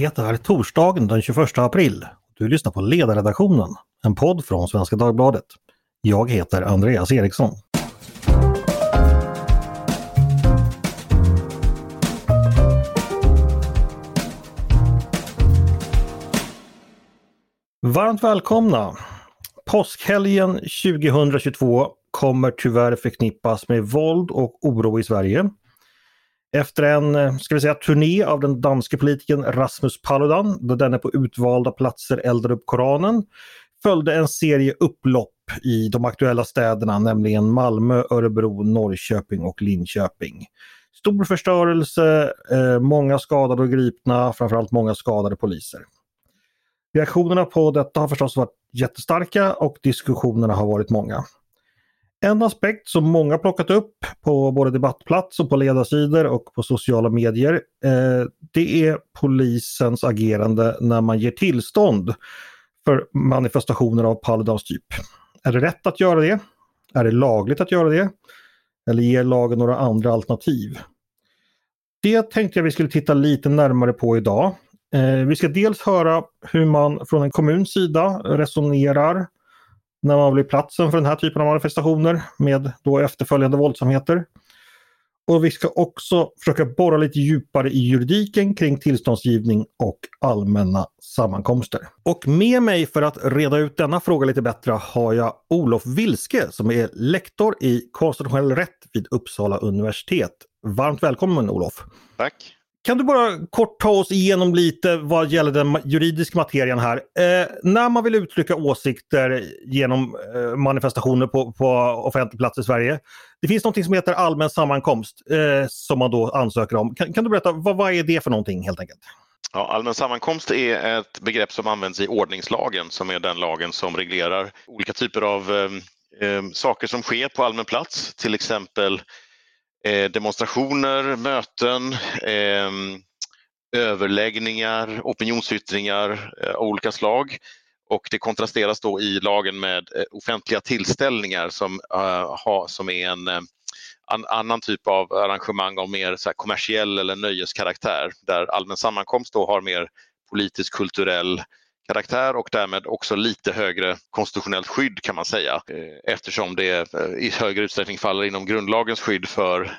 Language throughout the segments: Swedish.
Det är torsdagen den 21 april. Du lyssnar på Ledarredaktionen, en podd från Svenska Dagbladet. Jag heter Andreas Eriksson. Varmt välkomna! Påskhelgen 2022 kommer tyvärr förknippas med våld och oro i Sverige. Efter en, turné av den danske politikern Rasmus Paludan, där denne på utvalda platser eldar upp Koranen, följde en serie upplopp i de aktuella städerna, nämligen Malmö, Örebro, Norrköping och Linköping. Stor förstörelse, många skadade och gripna, framförallt många skadade poliser. Reaktionerna på detta har förstås varit jättestarka och diskussionerna har varit många. En aspekt som många plockat upp på både debattplats och på ledarsidor och på sociala medier, det är polisens agerande när man ger tillstånd för manifestationer av Paludans typ. Är det rätt att göra det? Är det lagligt att göra det? Eller ger lagen några andra alternativ? Det tänkte jag vi skulle titta lite närmare på idag. Vi ska dels höra hur man från en kommuns sida resonerar när man blir platsen för den här typen av manifestationer med då efterföljande våldsamheter. Och vi ska också försöka borra lite djupare i juridiken kring tillståndsgivning och allmänna sammankomster. Och med mig för att reda ut denna fråga lite bättre har jag Olof Wilske som är lektor i konstitutionell rätt vid Uppsala universitet. Varmt välkommen Olof! Tack! Kan du bara kort ta oss igenom lite vad gäller den juridiska materien här. När man vill uttrycka åsikter genom manifestationer på offentlig plats i Sverige. Det finns något som heter allmän sammankomst som man då ansöker om. Kan du berätta, vad är det för någonting helt enkelt? Ja, allmän sammankomst är ett begrepp som används i ordningslagen som är den lagen som reglerar olika typer av saker som sker på allmän plats. Till exempel demonstrationer, möten, överläggningar, opinionsyttringar av olika slag. Och det kontrasteras då i lagen med offentliga tillställningar som är en annan typ av arrangemang av mer så här, kommersiell eller nöjeskaraktär. Där allmän sammankomst då har mer politisk, kulturell karaktär och därmed också lite högre konstitutionellt skydd kan man säga eftersom det i högre utsträckning faller inom grundlagens skydd för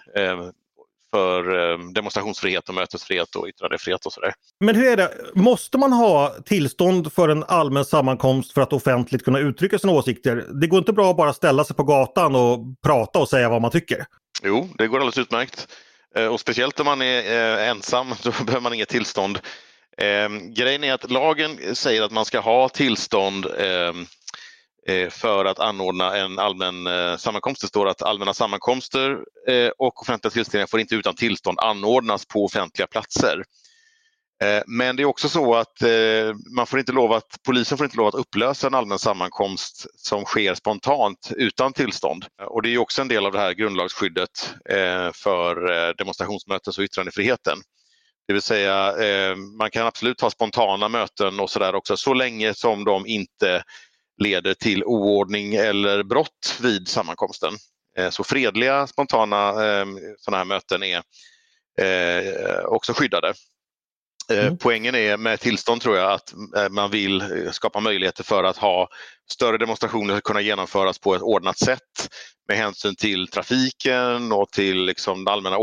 demonstrationsfrihet och mötesfrihet och yttrandefrihet och sådär. Men hur är det? Måste man ha tillstånd för en allmän sammankomst för att offentligt kunna uttrycka sina åsikter? Det går inte bra att bara ställa sig på gatan och prata och säga vad man tycker? Jo, det går alldeles utmärkt. Och speciellt om man är ensam så behöver man inget tillstånd. Grejen är att lagen säger att man ska ha tillstånd för att anordna en allmän sammankomst. Det står att allmänna sammankomster och offentliga tillställningar får inte utan tillstånd anordnas på offentliga platser. Men det är också så att polisen får inte lov att upplösa en allmän sammankomst som sker spontant utan tillstånd. Och det är också en del av det här grundlagsskyddet för demonstrationsmötes- och yttrandefriheten. Det vill säga man kan absolut ha spontana möten och sådär också så länge som de inte leder till oordning eller brott vid sammankomsten. Så fredliga spontana sådana här möten är också skyddade. Poängen är med tillstånd tror jag att man vill skapa möjligheter för att ha större demonstrationer att kunna genomföras på ett ordnat sätt med hänsyn till trafiken och till liksom den allmänna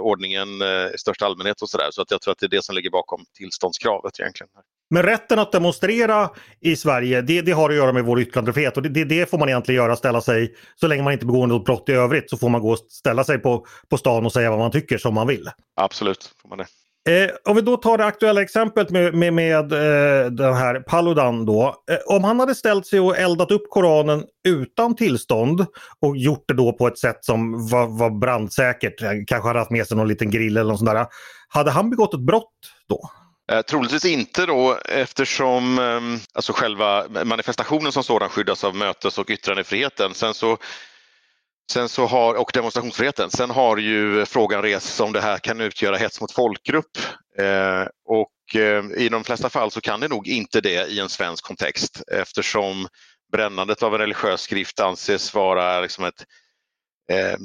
ordningen i största allmänhet och sådär. Så att jag tror att det är det som ligger bakom tillståndskravet egentligen. Men rätten att demonstrera i Sverige, det har att göra med vår yttrandefrihet och det får man egentligen göra, ställa sig, så länge man inte begår något brott i övrigt så får man gå och ställa sig på stan och säga vad man tycker som man vill. Absolut, får man det. Om vi då tar det aktuella exemplet med den här Paludan då. Om han hade ställt sig och eldat upp Koranen utan tillstånd och gjort det då på ett sätt som var brandsäkert, kanske hade haft med sig någon liten grill eller något sånt där. Hade han begått ett brott då? Troligtvis inte då eftersom alltså själva manifestationen som sådan skyddas av mötes- och yttrandefriheten. Sen så har, och demonstrationsfriheten, sen har ju frågan rests om det här kan utgöra hets mot folkgrupp i de flesta fall så kan det nog inte det i en svensk kontext eftersom brännandet av en religiös skrift anses vara liksom ett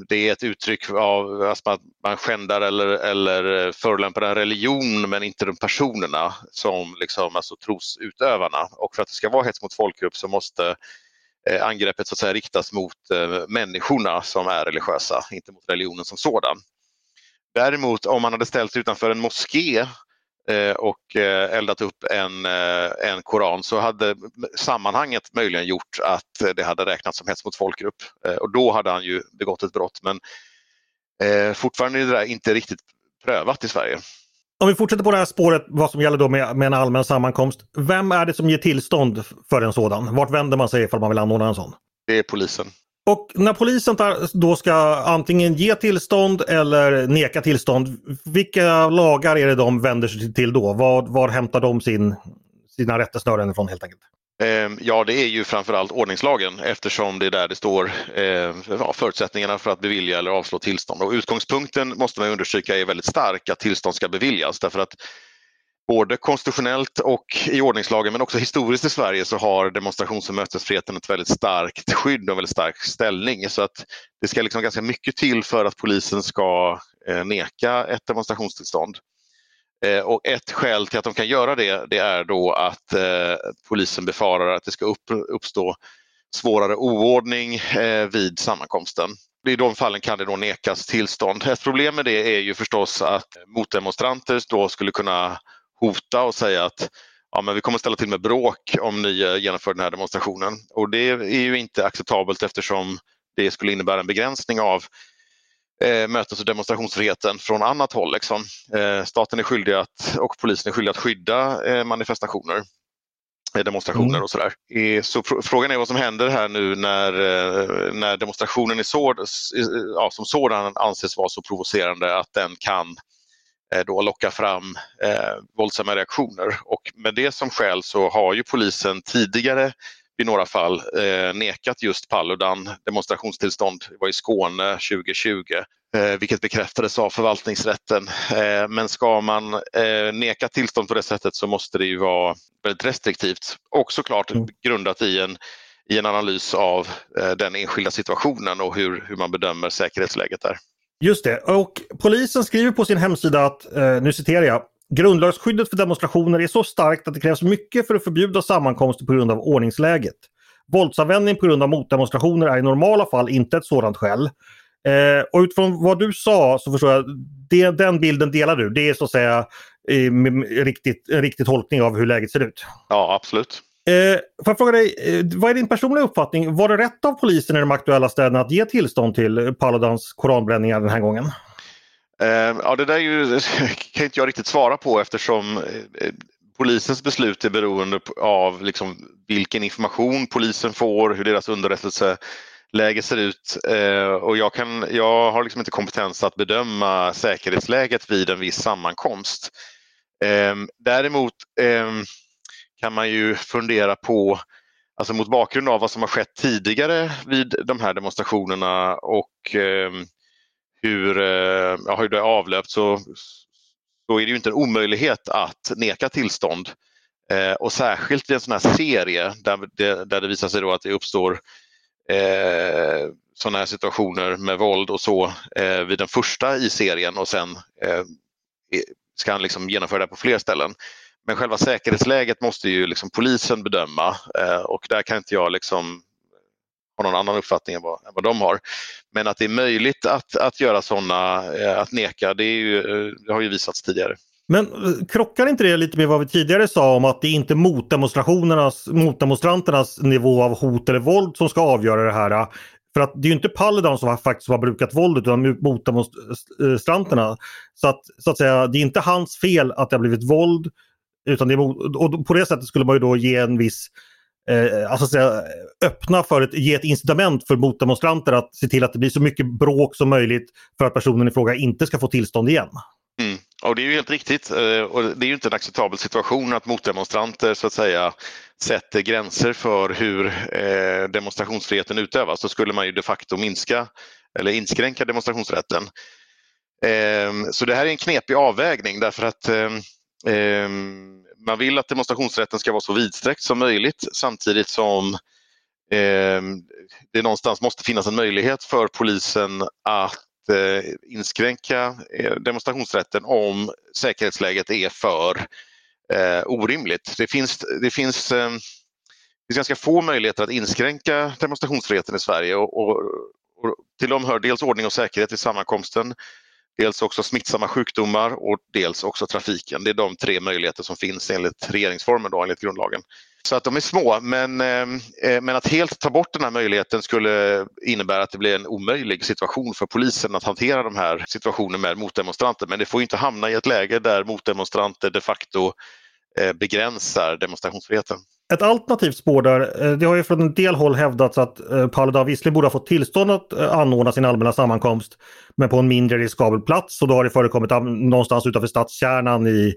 Det är ett uttryck av att man skändar eller förolämpar en religion men inte de personerna som liksom, alltså trosutövarna. Och för att det ska vara hets mot folkgrupp så måste angreppet så att säga riktas mot människorna som är religiösa, inte mot religionen som sådan. Däremot om man hade ställt utanför en moské och eldat upp en koran så hade sammanhanget möjligen gjort att det hade räknats som hets mot folkgrupp. Och då hade han ju begått ett brott, men fortfarande är det där inte riktigt prövat i Sverige. Om vi fortsätter på det här spåret, vad som gäller då med en allmän sammankomst. Vem är det som ger tillstånd för en sådan? Vart vänder man sig ifall man vill anordna en sån? Det är polisen. Och när polisen då ska antingen ge tillstånd eller neka tillstånd, vilka lagar är det de vänder sig till då? Var hämtar de sina rättesnören ifrån helt enkelt? Ja, det är ju framförallt ordningslagen eftersom det är där det står förutsättningarna för att bevilja eller avslå tillstånd. Och utgångspunkten måste man understryka är väldigt stark att tillstånd ska beviljas därför att både konstitutionellt och i ordningslagen men också historiskt i Sverige så har demonstrations- och mötesfriheten ett väldigt starkt skydd och väldigt stark ställning så att det ska liksom ganska mycket till för att polisen ska neka ett demonstrationstillstånd. Och ett skäl till att de kan göra det är då att polisen befarar att det ska uppstå svårare oordning vid sammankomsten. I de fallen kan det då nekas tillstånd. Ett problem med det är ju förstås att motdemonstranter då skulle kunna hota och säga att ja, men vi kommer ställa till med bråk om ni genomför den här demonstrationen. Och det är ju inte acceptabelt eftersom det skulle innebära en begränsning av mötes- och demonstrationsfriheten från annat håll. Liksom. Staten är skyldig och polisen är skyldig att skydda manifestationer, demonstrationer och sådär. Så frågan är vad som händer här nu när demonstrationen som sådan anses vara så provocerande att den kan då locka fram våldsamma reaktioner. Och med det som skäl så har ju polisen tidigare i några fall nekat just Paludan demonstrationstillstånd. Det var i Skåne 2020 vilket bekräftades av förvaltningsrätten. Men ska man neka tillstånd på det sättet så måste det ju vara väldigt restriktivt och såklart grundat i en analys av den enskilda situationen och hur man bedömer säkerhetsläget där. Just det, och polisen skriver på sin hemsida att, nu citerar jag, grundlagsskyddet för demonstrationer är så starkt att det krävs mycket för att förbjuda sammankomster på grund av ordningsläget. Våldsanvändning på grund av motdemonstrationer är i normala fall inte ett sådant skäl. Och utifrån vad du sa så förstår jag, den bilden delar du. Det är så att säga en riktig tolkning av hur läget ser ut. Ja, absolut. Får jag fråga dig, vad är din personliga uppfattning? Var det rätt av polisen i de aktuella städerna att ge tillstånd till Paludans koranbränningar den här gången? Ja, det där kan inte jag riktigt svara på eftersom polisens beslut är beroende av liksom vilken information polisen får, hur deras underrättelseläge ser ut. Och jag har liksom inte kompetens att bedöma säkerhetsläget vid en viss sammankomst. Däremot kan man ju fundera på, alltså mot bakgrund av vad som har skett tidigare vid de här demonstrationerna och hur det är avlöpt så är det ju inte en omöjlighet att neka tillstånd. Och särskilt i en sån här serie där det visar sig då att det uppstår såna här situationer med våld och så vid den första i serien och sen ska han liksom genomföra det på fler ställen. Men själva säkerhetsläget måste ju liksom polisen bedöma och där kan inte jag liksom har någon annan uppfattning än vad de har. Men att det är möjligt att göra sådana, att neka, det har ju visats tidigare. Men krockar inte det lite med vad vi tidigare sa om att det är inte motdemonstranternas nivå av hot eller våld som ska avgöra det här? För att det är ju inte Paludan som faktiskt har brukat våld utan motdemonstranterna. Så att säga, det är inte hans fel att det har blivit våld utan det är och på det sättet skulle man ju då ge en viss öppna för att ge ett incitament för motdemonstranter att se till att det blir så mycket bråk som möjligt för att personen i fråga inte ska få tillstånd igen. Och det är ju helt riktigt och det är ju inte en acceptabel situation att motdemonstranter så att säga sätter gränser för hur demonstrationsfriheten utövas. Då skulle man ju de facto minska eller inskränka demonstrationsrätten. Så det här är en knepig avvägning därför att man vill att demonstrationsrätten ska vara så vidsträckt som möjligt samtidigt som det någonstans måste finnas en möjlighet för polisen att inskränka demonstrationsrätten om säkerhetsläget är för orimligt. Det finns ganska få möjligheter att inskränka demonstrationsrätten i Sverige, och till dem hör dels ordning och säkerhet i sammankomsten, dels också smittsamma sjukdomar och dels också trafiken. Det är de tre möjligheter som finns enligt regeringsformen då, enligt grundlagen. Så att de är små, men att helt ta bort den här möjligheten skulle innebära att det blir en omöjlig situation för polisen att hantera de här situationerna med motdemonstranter. Men det får ju inte hamna i ett läge där motdemonstranter de facto begränsar demonstrationsfriheten. Ett alternativt spår där, det har ju från en del håll hävdats att Paludan visserligen borde ha fått tillstånd att anordna sin allmänna sammankomst, men på en mindre riskabel plats, och då har det förekommit någonstans utanför stadskärnan i,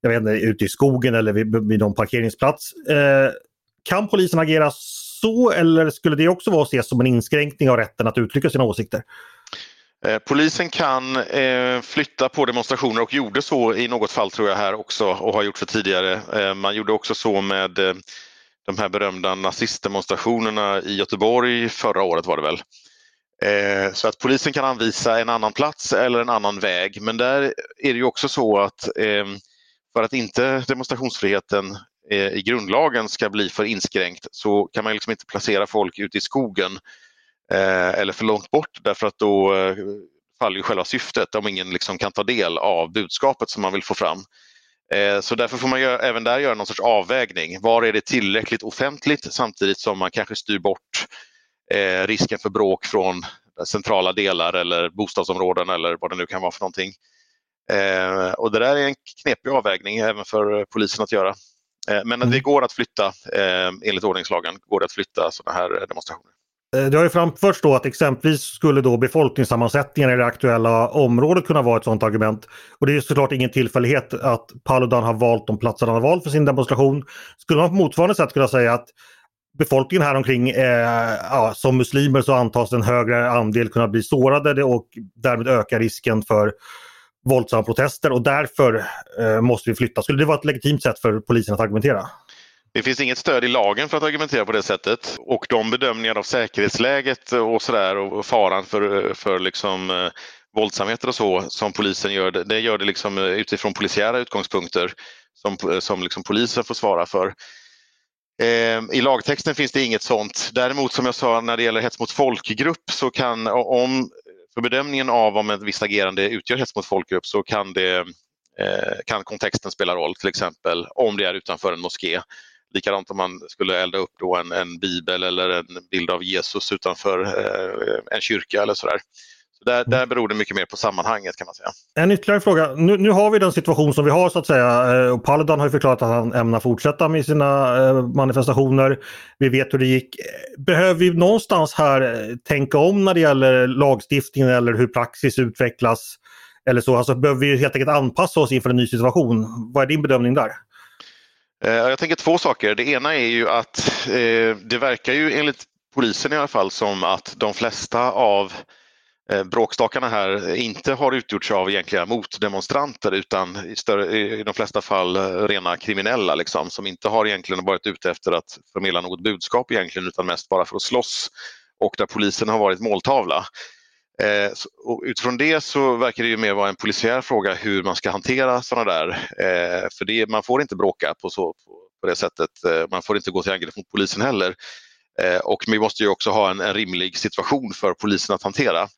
jag vet inte, ute i skogen eller vid någon parkeringsplats. Kan polisen agera så, eller skulle det också vara att ses som en inskränkning av rätten att uttrycka sina åsikter? Polisen kan flytta på demonstrationer och gjorde så i något fall tror jag här också, och har gjort för tidigare. Man gjorde också så med de här berömda nazistdemonstrationerna i Göteborg förra året var det väl. Så att polisen kan anvisa en annan plats eller en annan väg, men där är det ju också så att för att inte demonstrationsfriheten i grundlagen ska bli för inskränkt så kan man liksom inte placera folk ute i skogen eller för långt bort, därför att då faller ju själva syftet om ingen liksom kan ta del av budskapet som man vill få fram. Så därför får man även där göra någon sorts avvägning. Var är det tillräckligt offentligt samtidigt som man kanske styr bort risken för bråk från centrala delar eller bostadsområden eller vad det nu kan vara för någonting. Och det där är en knepig avvägning även för polisen att göra. Men det går att flytta, enligt ordningslagen, går det att flytta sådana här demonstrationer. Det har ju framförts då att exempelvis skulle då befolkningssammansättningen i det aktuella området kunna vara ett sådant argument. Och det är ju såklart ingen tillfällighet att Paludan har valt de platser han har valt för sin demonstration. Skulle man på motsvarande sätt kunna säga att befolkningen här omkring, som muslimer så antas en högre andel kunna bli sårade och därmed öka risken för våldsamma protester, och därför måste vi flytta. Skulle det vara ett legitimt sätt för polisen att argumentera? Det finns inget stöd i lagen för att argumentera på det sättet, och de bedömningar av säkerhetsläget och sådär och faran för liksom våldsamheter och så som polisen gör det liksom utifrån polisiära utgångspunkter som liksom polisen får svara för. I lagtexten finns det inget sånt. Däremot som jag sa när det gäller hets mot folkgrupp så kan för bedömningen av om ett visst agerande utgör hets mot folkgrupp så kan kontexten spela roll, till exempel om det är utanför en moské. Likadant om man skulle elda upp då en bibel eller en bild av Jesus utanför en kyrka eller sådär. Så där beror det mycket mer på sammanhanget, kan man säga. En ytterligare fråga. Nu har vi den situation som vi har, så att säga. Och Paludan har ju förklarat att han ämnar fortsätta med sina manifestationer. Vi vet hur det gick. Behöver vi någonstans här tänka om när det gäller lagstiftningen eller hur praxis utvecklas? Eller så alltså, behöver vi helt enkelt anpassa oss inför en ny situation. Vad är din bedömning där? Jag tänker två saker. Det ena är ju att det verkar ju enligt polisen i alla fall som att de flesta av bråkstakarna här inte har utgjorts av egentliga motdemonstranter utan i de flesta fall rena kriminella liksom, som inte har egentligen varit ute efter att förmedla något budskap egentligen utan mest bara för att slåss, och där polisen har varit måltavla. Och utifrån det så verkar det ju mer vara en polisiär fråga hur man ska hantera sådana där, för man får inte bråka på det sättet, man får inte gå till angrepp mot polisen heller, och vi måste ju också ha en rimlig situation för polisen att hantera.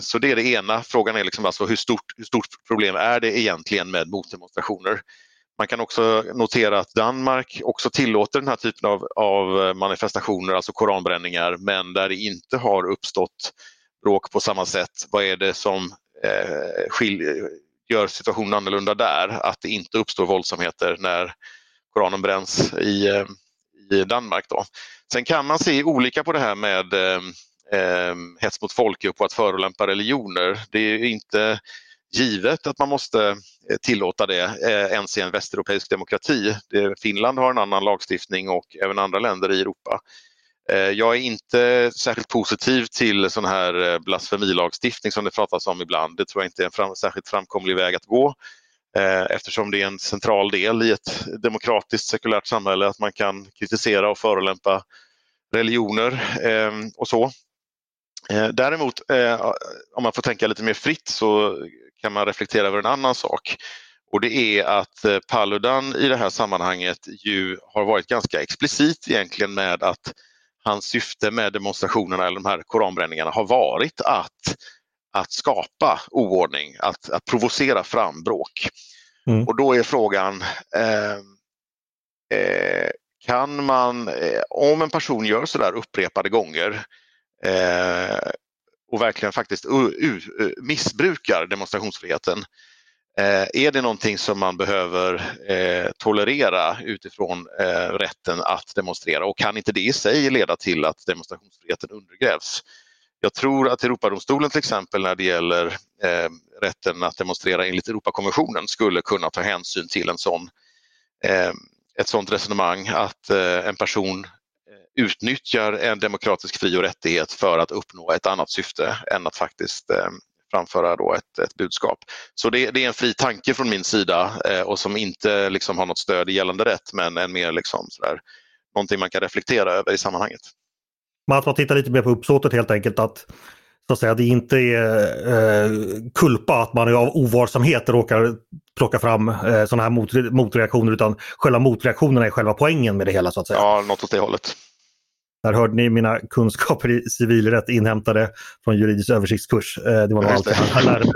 Så det är det ena. Frågan är liksom alltså hur stort problem är det egentligen med motdemonstrationer? Man kan också notera att Danmark också tillåter den här typen av manifestationer, alltså koranbränningar, men där det inte har uppstått bråk på samma sätt. Vad är det som gör situationen annorlunda där? Att det inte uppstår våldsamheter när koranen bränns i Danmark då. Sen kan man se olika på det här med hets mot folkgrupp och att förolämpa religioner. Det är ju inte givet att man måste tillåta det ens i en västeuropeisk demokrati. Finland har en annan lagstiftning och även andra länder i Europa. Jag är inte särskilt positiv till sån här blasfemilagstiftning som det pratas om ibland. Det tror jag inte är en särskilt framkomlig väg att gå, eftersom det är en central del i ett demokratiskt sekulärt samhälle att man kan kritisera och förolämpa religioner och så. Däremot, om man får tänka lite mer fritt, så kan man reflektera över en annan sak. Och det är att Paludan i det här sammanhanget ju har varit ganska explicit egentligen med att hans syfte med demonstrationerna eller de här koranbränningarna har varit att skapa oordning, att provocera fram bråk. Mm. Och då är frågan, kan man, om en person gör sådär upprepade gånger och verkligen faktiskt missbrukar demonstrationsfriheten, är det någonting som man behöver tolerera utifrån rätten att demonstrera, och kan inte det i sig leda till att demonstrationsfriheten undergrävs? Jag tror att Europadomstolen till exempel när det gäller rätten att demonstrera enligt Europakonventionen skulle kunna ta hänsyn till ett sådant resonemang, att en person utnyttjar en demokratisk fri- och rättighet för att uppnå ett annat syfte än att faktiskt framföra då ett budskap. Så det är en fri tanke från min sida och som inte liksom har något stöd i gällande rätt, men en mer liksom sådär, någonting man kan reflektera över i sammanhanget. Man tittar lite mer på uppsåtet helt enkelt, att så att säga, det inte är kulpa att man av ovarsamhet råkar plocka fram sådana här motreaktioner, utan själva motreaktionerna är själva poängen med det hela, så att säga. Ja, något åt det hållet. Där hörde ni mina kunskaper i civilrätt inhämtade från juridisk översiktskurs. Det var nog allt han lärde mig.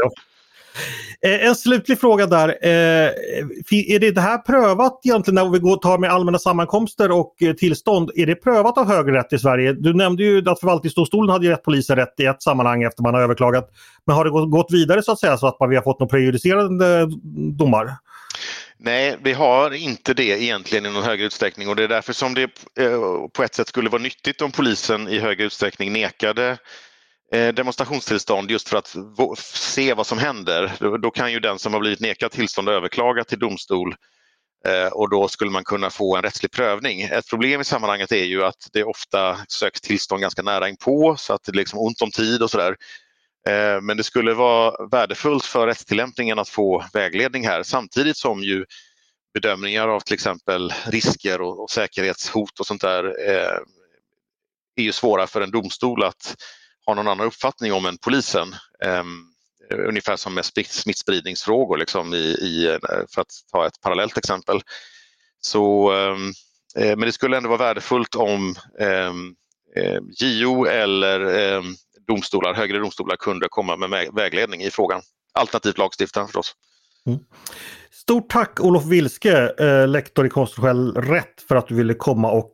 En slutlig fråga där. Är det här prövat egentligen när vi går och tar med allmänna sammankomster och tillstånd? Är det prövat av högre rätt i Sverige? Du nämnde ju att förvaltningsdomstolen hade gett polisen rätt i ett sammanhang efter man har överklagat. Men har det gått vidare så att säga, så att vi har fått några prejudicerande domar? Nej, vi har inte det egentligen i någon högre utsträckning, och det är därför som det på ett sätt skulle vara nyttigt om polisen i högre utsträckning nekade demonstrationstillstånd, just för att se vad som händer. Då kan ju den som har blivit nekad tillstånd överklaga till domstol, och då skulle man kunna få en rättslig prövning. Ett problem i sammanhanget är ju att det ofta söks tillstånd ganska nära inpå, så att det är liksom ont om tid och sådär. Men det skulle vara värdefullt för rättstillämpningen att få vägledning här, samtidigt som ju bedömningar av till exempel risker och säkerhetshot och sånt där är ju svåra för en domstol att ha någon annan uppfattning om än polisen. Ungefär som med smittspridningsfrågor liksom, för att ta ett parallellt exempel. Så, men det skulle ändå vara värdefullt om JO eller domstolar, högre domstolar kunde komma med vägledning i frågan. Alternativt lagstiftaren förstås. Mm. Stort tack Olof Wilske, lektor i konstitutionell rätt, för att du ville komma och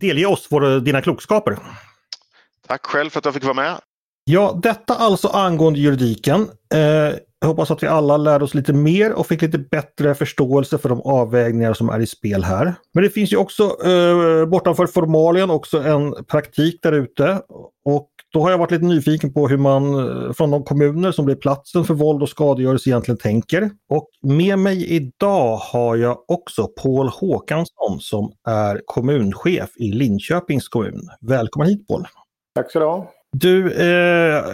delge oss dina klokskaper. Tack själv för att jag fick vara med. Ja, detta alltså angående juridiken. Jag hoppas att vi alla lärde oss lite mer och fick lite bättre förståelse för de avvägningar som är i spel här. Men det finns ju också bortanför formalien också en praktik där ute, och då har jag varit lite nyfiken på hur man från de kommuner som blir platsen för våld och skadegörelse egentligen tänker. Och med mig idag har jag också Pål Håkansson som är kommunchef i Linköpings kommun. Välkommen hit Pål! Tack så då. Du,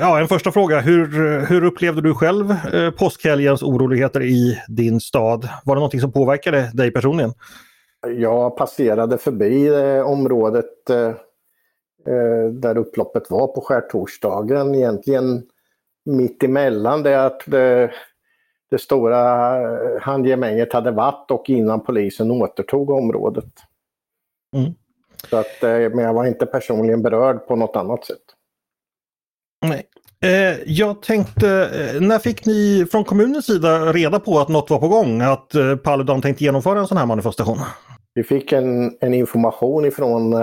en första fråga. Hur upplevde du själv påskhelgens oroligheter i din stad? Var det någonting som påverkade dig personligen? Jag passerade förbi området där upploppet var på skärtorsdagen. Egentligen mitt emellan det att det stora handgemänget hade varit och innan polisen återtog området. Mm. Så att, men jag var inte personligen berörd på något annat sätt. Nej. Jag tänkte, när fick ni från kommunens sida reda på att något var på gång? Att Paludan tänkte genomföra en sån här manifestation? Vi fick en information ifrån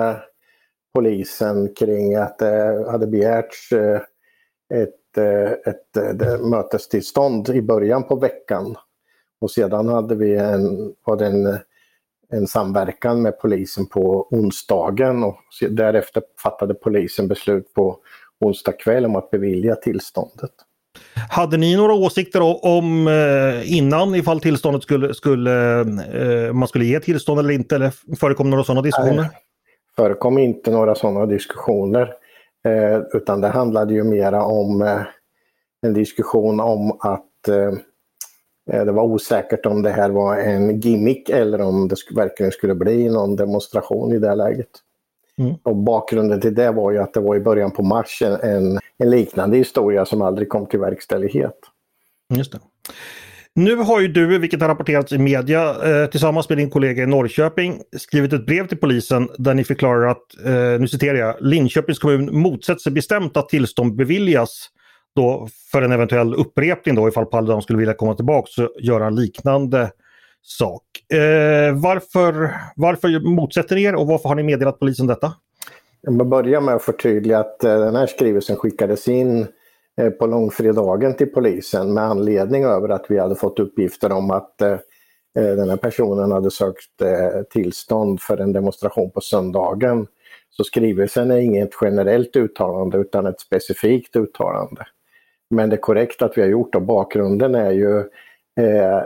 polisen kring att det hade begärts ett mötestillstånd i början på veckan. Och sedan hade vi en samverkan med polisen på onsdagen, och därefter fattade polisen beslut på onsdag kväll om att bevilja tillståndet. Hade ni några åsikter om innan ifall tillståndet man skulle ge tillstånd eller inte, eller förekom några sådana diskussioner? Nej, förekom inte några sådana diskussioner, utan det handlade ju mera om en diskussion om att det var osäkert om det här var en gimmick eller om det verkligen skulle bli någon demonstration i det läget. Och bakgrunden till det var ju att det var i början på mars en liknande historia som aldrig kom till verkställighet. Just det. Nu har ju du, vilket har rapporterats i media, tillsammans med din kollega i Norrköping skrivit ett brev till polisen där ni förklarar att, nu citerar jag, Linköpings kommun motsätter sig bestämt att tillstånd beviljas då för en eventuell upprepning då, ifall Paludan skulle vilja komma tillbaka så göra en liknande sak. Varför motsätter ni er och varför har ni meddelat polisen detta? Jag börjar med att förtydliga att den här skrivelsen skickades in på långfredagen till polisen med anledning över att vi hade fått uppgifter om att den här personen hade sökt tillstånd för en demonstration på söndagen. Så skrivelsen är inget generellt uttalande utan ett specifikt uttalande. Men det är korrekt att vi har gjort, och bakgrunden är ju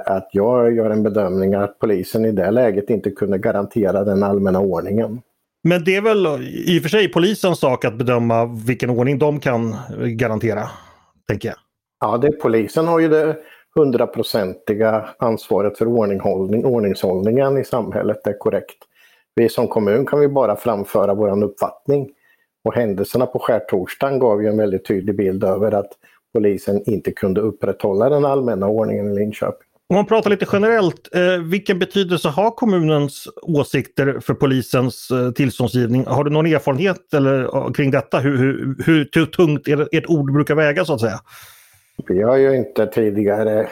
att jag gör en bedömning att polisen i det läget inte kunde garantera den allmänna ordningen. Men det är väl i och för sig polisens sak att bedöma vilken ordning de kan garantera, tänker jag. Ja, polisen har ju det 100-procentiga ansvaret för ordningshållningen i samhället, det är korrekt. Vi som kommun kan vi bara framföra vår uppfattning, och händelserna på skärtorsdagen gav ju en väldigt tydlig bild över att polisen inte kunde upprätthålla den allmänna ordningen i Linköping. Om man pratar lite generellt, vilken betydelse har kommunens åsikter för polisens tillståndsgivning? Har du någon erfarenhet eller, kring detta? Hur tungt ert ord brukar väga, så att säga? Vi har ju inte tidigare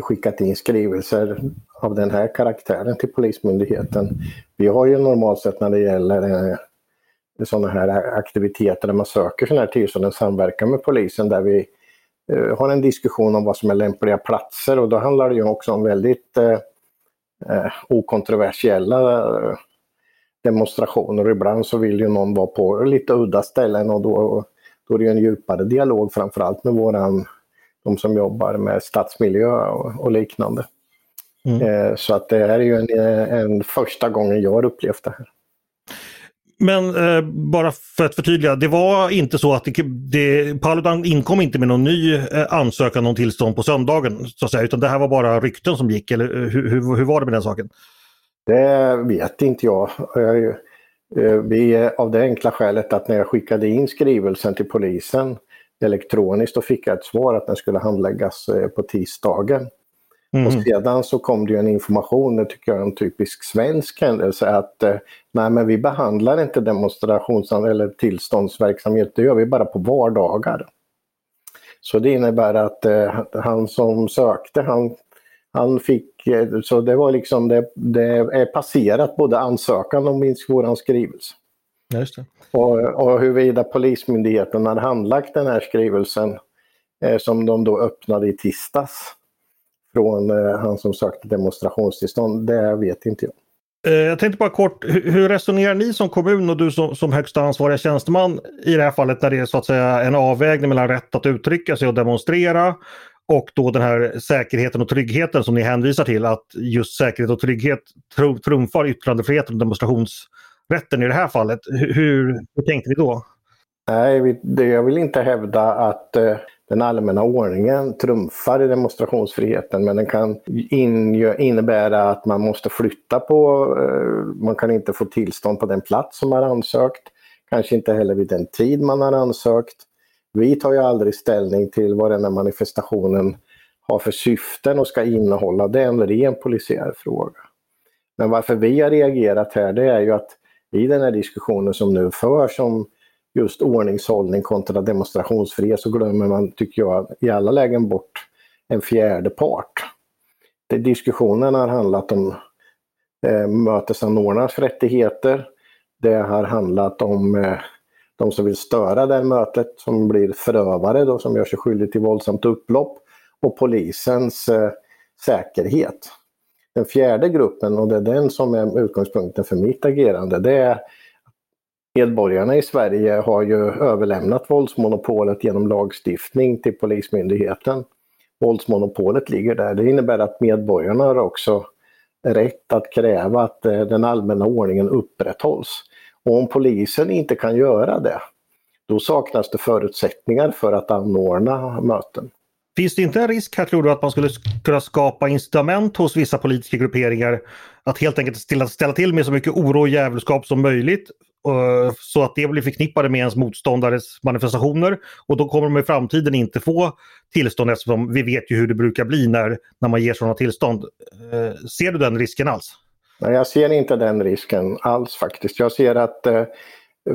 skickat in skrivelser av den här karaktären till polismyndigheten. Vi har ju normalt sett när det gäller sådana här aktiviteter där man söker sådana här tillstånd och samverkar med polisen, där vi har en diskussion om vad som är lämpliga platser, och då handlar det ju också om väldigt okontroversiella demonstrationer. Ibland så vill ju någon vara på lite udda ställen, och då är det ju en djupare dialog framförallt med de som jobbar med stadsmiljö och liknande. Så att det här är ju en första gången jag har upplevt det här. Men bara för att förtydliga, det var inte så att Paludan inkom inte med någon ny ansökan om tillstånd på söndagen, så att säga, utan det här var bara rykten som gick, eller hur var det med den saken? Det vet inte jag. Vi, av det enkla skälet att när jag skickade in skrivelsen till polisen elektroniskt, och fick jag ett svar att den skulle handläggas på tisdagen. Och sedan så kom det ju en information, det tycker jag är en typisk svensk händelse, att nej, men vi behandlar inte demonstrations- eller tillståndsverksamhet, det gör vi bara på vardagar. Så det innebär att han som sökte, han fick, så det var liksom, det är passerat både ansökan och minst våran skrivelse. Just det. Och huruvida polismyndigheten hade handlagt den här skrivelsen som de då öppnade i tisdags från han som sökte demonstrationstillstånd, det vet inte jag. Jag tänkte bara kort, hur resonerar ni som kommun och du som högsta ansvariga tjänsteman i det här fallet, när det är så att säga en avvägning mellan rätt att uttrycka sig och demonstrera och då den här säkerheten och tryggheten som ni hänvisar till, att just säkerhet och trygghet trumfar yttrandefriheten och demonstrationsrätten i det här fallet. Hur tänkte ni då? Nej, jag vill inte hävda att den allmänna ordningen trumfar demonstrationsfriheten, men den kan innebära att man måste flytta på, man kan inte få tillstånd på den plats som man har ansökt, kanske inte heller vid den tid man har ansökt. Vi tar ju aldrig ställning till vad den här manifestationen har för syften och ska innehålla, det är en ren polisiär fråga. Men varför vi har reagerat här, det är ju att i den här diskussionen som nu förs om just ordningshållning kontra demonstrationsfrihet, så glömmer man, tycker jag, i alla lägen bort en fjärde part. Diskussionen har handlat om mötesanordnars rättigheter. Det har handlat om de som vill störa det mötet, som blir förövare då, som gör sig skyldig till våldsamt upplopp, och polisens säkerhet. Den fjärde gruppen, och det är den som är utgångspunkten för mitt agerande, det är medborgarna i Sverige har ju överlämnat våldsmonopolet genom lagstiftning till polismyndigheten. Våldsmonopolet ligger där. Det innebär att medborgarna har också rätt att kräva att den allmänna ordningen upprätthålls. Och om polisen inte kan göra det, då saknas det förutsättningar för att anordna möten. Finns det inte en risk här, tror du, att man skulle kunna skapa incitament hos vissa politiska grupperingar att helt enkelt ställa till med så mycket oro och djävulskap som möjligt, så att det blir förknippade med ens motståndares manifestationer, och då kommer de i framtiden inte få tillstånd, eftersom vi vet ju hur det brukar bli när man ger sådana tillstånd. Ser du den risken alls? Nej, jag ser inte den risken alls faktiskt. Jag ser att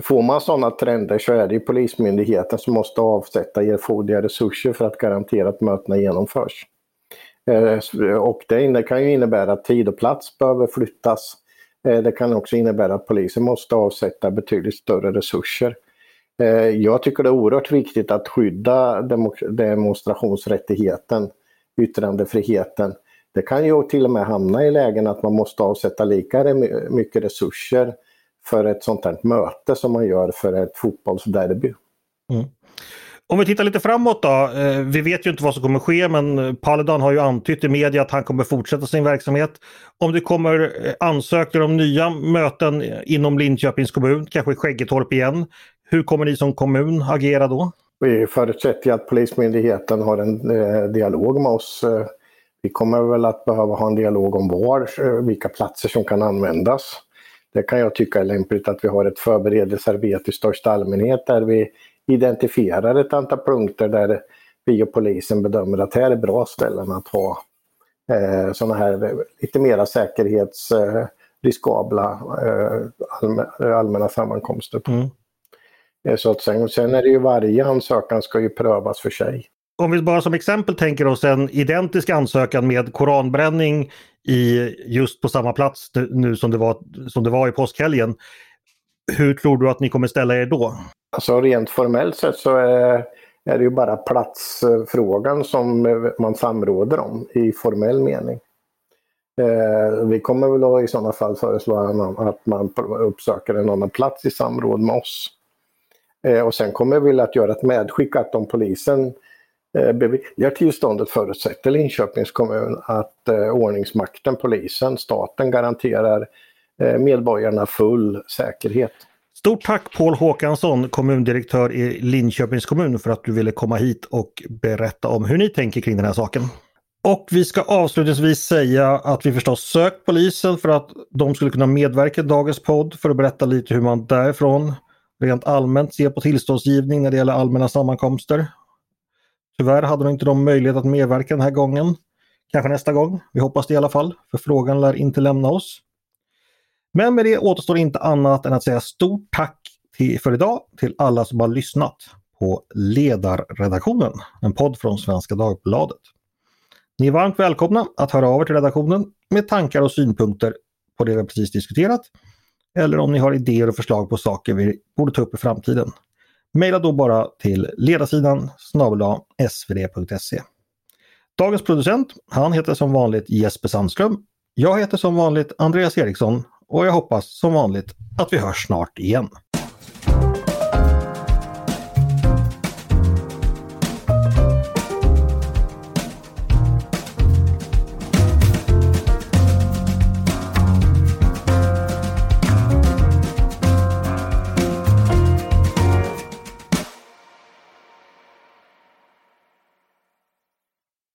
får man sådana trender så är det polismyndigheten som måste avsätta erforderliga resurser för att garantera att mötena genomförs. Och det kan ju innebära att tid och plats behöver flyttas. Det kan också innebära att polisen måste avsätta betydligt större resurser. Jag tycker det är oerhört viktigt att skydda demonstrationsrättigheten, yttrandefriheten. Det kan ju till och med hamna i lägen att man måste avsätta lika mycket resurser för ett sånt här möte som man gör för ett fotbollsderby. Mm. Om vi tittar lite framåt då, vi vet ju inte vad som kommer ske, men Paludan har ju antytt i media att han kommer fortsätta sin verksamhet. Om det kommer ansökningar om nya möten inom Linköpings kommun, kanske i Skäggetorp igen, hur kommer ni som kommun agera då? Vi förutsätter att polismyndigheten har en dialog med oss. Vi kommer väl att behöva ha en dialog om vilka platser som kan användas. Det kan jag tycka är lämpligt att vi har ett förberedelsearbete i största allmänhet där vi identifierar ett antal punkter där vi och polisen bedömer att här är bra ställen att ha sådana här lite mera säkerhetsriskabla allmänna sammankomster. Mm. Så att sen är det ju varje ansökan ska ju prövas för sig. Om vi bara som exempel tänker oss en identisk ansökan med koranbränning just på samma plats nu som det var i påskhelgen. Hur tror du att ni kommer ställa er då? Alltså rent formellt sett så är det ju bara platsfrågan som man samråder om i formell mening. Vi kommer väl då i sådana fall föreslå att man uppsöker en annan plats i samråd med oss. Och sen kommer vi att göra ett medskick att om polisen beviljar tillståndet förutsätter Linköpings kommun att ordningsmakten, polisen, staten garanterar medborgarna full säkerhet. Stort tack Pål Håkansson, kommundirektör i Linköpings kommun, för att du ville komma hit och berätta om hur ni tänker kring den här saken. Och vi ska avslutningsvis säga att vi förstås sökt polisen för att de skulle kunna medverka i dagens podd för att berätta lite hur man därifrån rent allmänt ser på tillståndsgivning när det gäller allmänna sammankomster. Tyvärr hade de inte möjlighet att medverka den här gången. Kanske nästa gång, vi hoppas det i alla fall, för frågan lär inte lämna oss. Men med det återstår inte annat än att säga stort tack för idag till alla som har lyssnat på Ledarredaktionen, en podd från Svenska Dagbladet. Ni är varmt välkomna att höra av er till redaktionen med tankar och synpunkter på det vi precis diskuterat, eller om ni har idéer och förslag på saker vi borde ta upp i framtiden. Maila då bara till ledarsidan@svd.se. Dagens producent, han heter som vanligt Jesper Sandström. Jag heter som vanligt Andreas Eriksson. Och jag hoppas som vanligt att vi hörs snart igen.